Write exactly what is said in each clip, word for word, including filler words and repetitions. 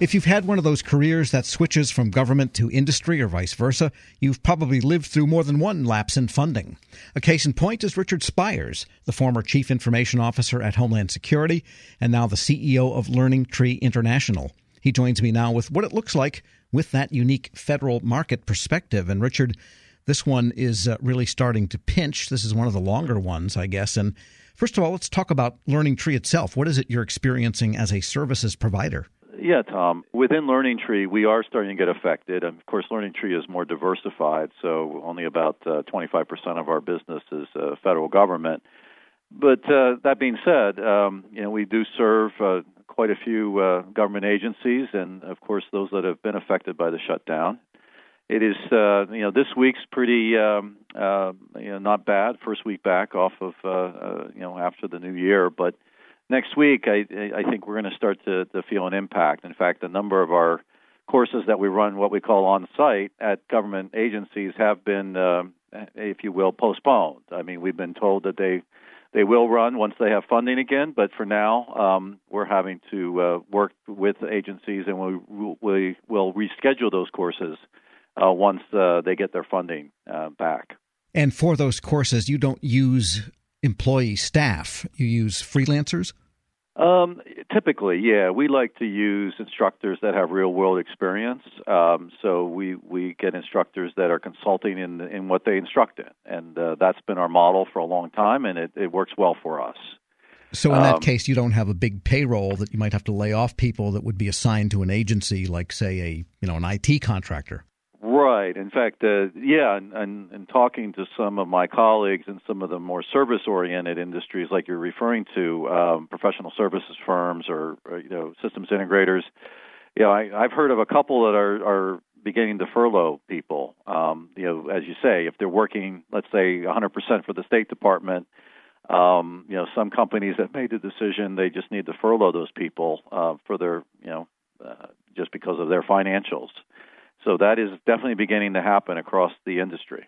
If you've had one of those careers that switches from government to industry or vice versa, you've probably lived through more than one lapse in funding. A case in point is Richard Spires, the former Chief Information Officer at Homeland Security and now the C E O of Learning Tree International. He joins me now with what it looks like with that unique federal market perspective. And Richard, this one is uh, really starting to pinch. This is one of the longer ones, I guess. And first of all, let's talk about Learning Tree itself. What is it you're experiencing as a services provider? Yeah, Tom. Within Learning Tree, we are starting to get affected. And of course, Learning Tree is more diversified, so only about uh, twenty-five percent of our business is uh, federal government. But uh, that being said, um, you know, we do serve uh, quite a few uh, government agencies, and of course, those that have been affected by the shutdown. It is, uh, you know, this week's pretty, um, uh, you know, not bad. First week back off of, uh, uh, you know, after the new year, but. Next week, I, I think we're going to start to, to feel an impact. In fact, a number of our courses that we run, what we call on-site at government agencies, have been, uh, if you will, postponed. I mean, we've been told that they they will run once they have funding again, but for now, um, we're having to uh, work with agencies, and we, we will reschedule those courses uh, once uh, they get their funding uh, back. And for those courses, you don't use employee staff, you use freelancers? Um, typically, yeah. We like to use instructors that have real-world experience. Um, so we, we get instructors that are consulting in in what they instruct in. And uh, that's been our model for a long time, and it, it works well for us. So in um, that case, you don't have a big payroll that you might have to lay off people that would be assigned to an agency like, say, a you know an I T contractor. Right. In fact, uh, yeah, and, and, and talking to some of my colleagues in some of the more service-oriented industries like you're referring to, um, professional services firms or, or you know systems integrators, you know, I, I've heard of a couple that are, are beginning to furlough people. Um, you know, as you say, if they're working, let's say, one hundred percent for the State Department, um, you know, some companies have made the decision they just need to furlough those people uh, for their, you know, uh, just because of their financials. So that is definitely beginning to happen across the industry.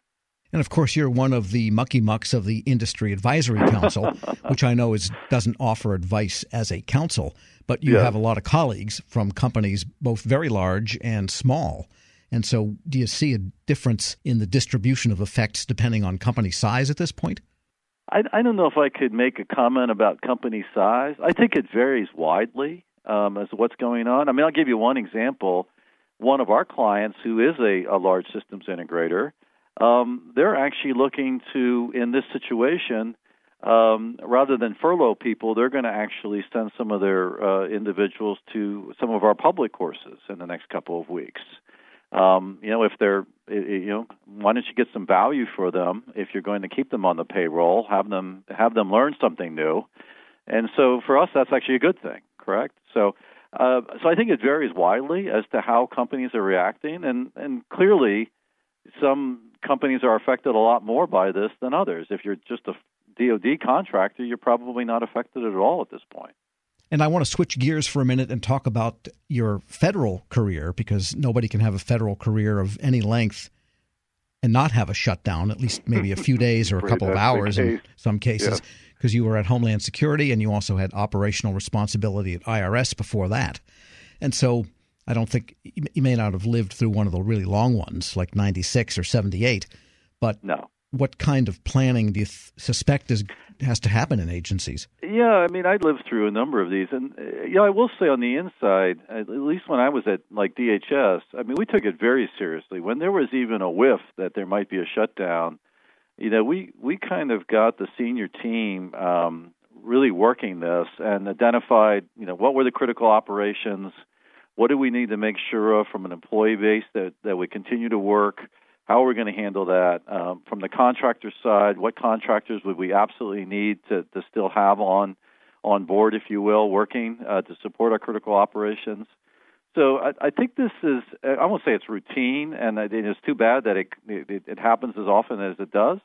And, of course, you're one of the mucky-mucks of the Industry Advisory Council, which I know is doesn't offer advice as a council, but you yeah. have a lot of colleagues from companies both very large and small. And so do you see a difference in the distribution of effects depending on company size at this point? I, I don't know if I could make a comment about company size. I think it varies widely um, as to what's going on. I mean, I'll give you one example. One of our clients, who is a, a large systems integrator, um, they're actually looking to, in this situation, um, rather than furlough people, they're going to actually send some of their uh, individuals to some of our public courses in the next couple of weeks. Um, you know, if they're, you know, why don't you get some value for them if you're going to keep them on the payroll, have them have them learn something new, and so for us, that's actually a good thing, correct? So. Uh, so I think it varies widely as to how companies are reacting, and, and clearly some companies are affected a lot more by this than others. If you're just a D O D contractor, you're probably not affected at all at this point. And I want to switch gears for a minute and talk about your federal career, because nobody can have a federal career of any length and not have a shutdown, at least maybe a few days or a couple of hours in some cases, because yeah. you were at Homeland Security and you also had operational responsibility at I R S before that. And so I don't think you may not have lived through one of the really long ones like ninety-six or seventy-eight. But no. What kind of planning do you th- suspect is has to happen in agencies? Yeah, I mean, I lived through a number of these. And, you know, I will say on the inside, at least when I was at, like, D H S, I mean, we took it very seriously. When there was even a whiff that there might be a shutdown, you know, we, we kind of got the senior team um, really working this and identified, you know, what were the critical operations, what do we need to make sure of from an employee base that, that we continue to work, how are we going to handle that? Um, from the contractor side, what contractors would we absolutely need to, to still have on on board, if you will, working uh, to support our critical operations? So I, I think this is, I won't say it's routine, and it's too bad that it, it, it happens as often as it does.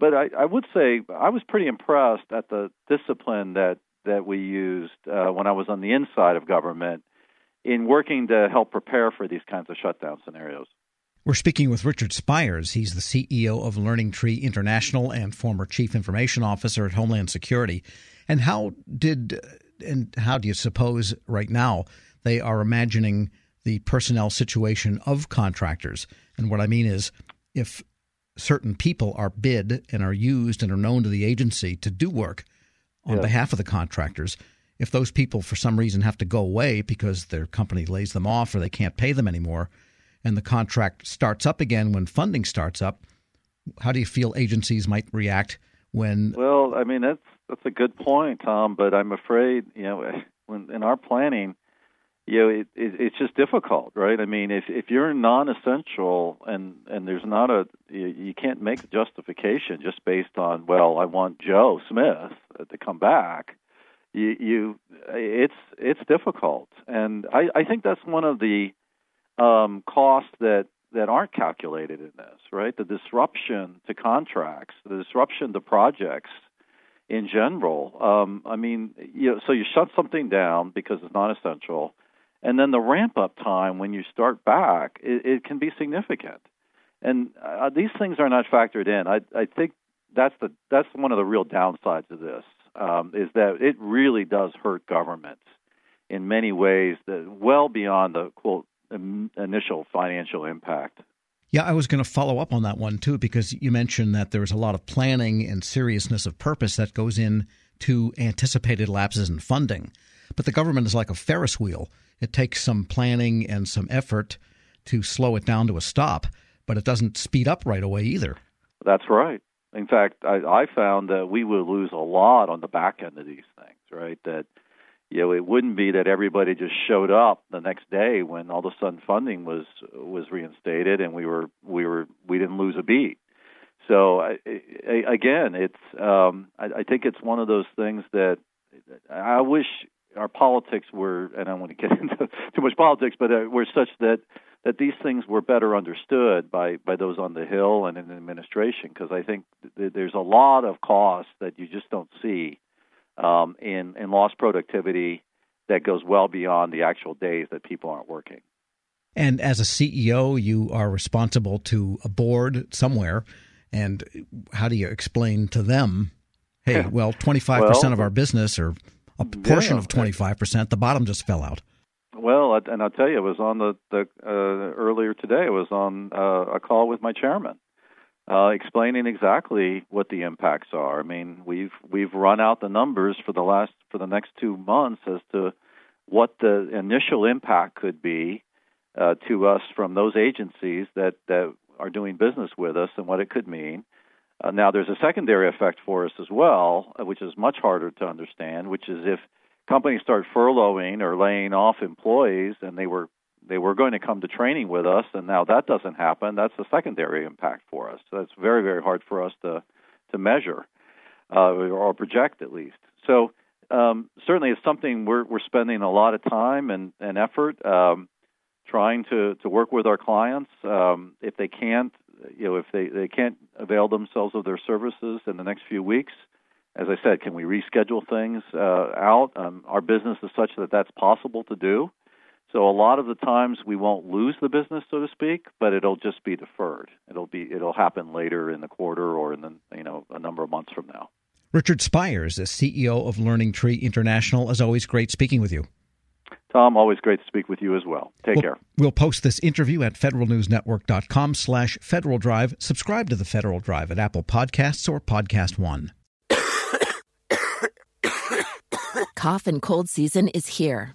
But I, I would say I was pretty impressed at the discipline that, that we used uh, when I was on the inside of government in working to help prepare for these kinds of shutdown scenarios. We're speaking with Richard Spires. He's the C E O of Learning Tree International and former Chief Information Officer at Homeland Security. And how did, and how do you suppose right now they are imagining the personnel situation of contractors. And what I mean is, if certain people are bid and are used and are known to the agency to do work on yeah. behalf of the contractors, if those people for some reason have to go away because their company lays them off or they can't pay them anymore, and the contract starts up again when funding starts up, how do you feel agencies might react when? Well, I mean, that's that's a good point, Tom, but I'm afraid, you know, when, in our planning, you know, it, it, it's just difficult, right? I mean, if, if you're non-essential and, and there's not a, you, you can't make a justification just based on, well, I want Joe Smith to come back, you, you it's it's difficult. And I, I think that's one of the um, costs that, that aren't calculated in this, right? The disruption to contracts, the disruption to projects in general. Um, I mean, you know, so you shut something down because it's non-essential. And then the ramp-up time when you start back, it, it can be significant. And uh, these things are not factored in. I, I think that's the that's one of the real downsides of this, um, is that it really does hurt governments in many ways, that well beyond the, quote, im- initial financial impact. Yeah, I was going to follow up on that one, too, because you mentioned that there's a lot of planning and seriousness of purpose that goes in to anticipated lapses in funding. But the government is like a Ferris wheel. It takes some planning and some effort to slow it down to a stop, but it doesn't speed up right away either. That's right. In fact, I, I found that we would lose a lot on the back end of these things, right? That, you know, it wouldn't be that everybody just showed up the next day when all of a sudden funding was was reinstated and we were we were we didn't lose a beat. So I, I, again, it's um, I, I think it's one of those things that I wish. Our politics were, and I don't want to get into too much politics, but uh, were such that, that these things were better understood by, by those on the Hill and in the administration, because I think th- there's a lot of costs that you just don't see um, in, in lost productivity that goes well beyond the actual days that people aren't working. And as a C E O, you are responsible to a board somewhere, and how do you explain to them, hey, well, twenty-five percent well, of our business or a portion yeah. of twenty-five percent, the bottom just fell out. Well, and I'll tell you, it was on the, the uh, earlier today, it was on uh, a call with my chairman uh, explaining exactly what the impacts are. I mean, we've we've run out the numbers for the last for the next two months as to what the initial impact could be uh, to us from those agencies that, that are doing business with us and what it could mean. Uh, now, there's a secondary effect for us as well, which is much harder to understand, which is if companies start furloughing or laying off employees and they were they were going to come to training with us, and now that doesn't happen, that's a secondary impact for us. So that's very, very hard for us to, to measure uh, or project at least. So um, certainly it's something we're, we're spending a lot of time and, and effort um, trying to, to work with our clients. Um, if they can't, You know, if they, they can't avail themselves of their services in the next few weeks, as I said, can we reschedule things uh, out? Um, our business is such that that's possible to do. So a lot of the times we won't lose the business, so to speak, but it'll just be deferred. It'll be it'll happen later in the quarter or in the, you know, a number of months from now. Richard Spires is C E O of Learning Tree International. As always, great speaking with you. Tom, always great to speak with you as well. Take we'll, care. We'll post this interview at federal news network dot com slash Federal Drive. Subscribe to the Federal Drive at Apple Podcasts or Podcast One. Cough and cold season is here.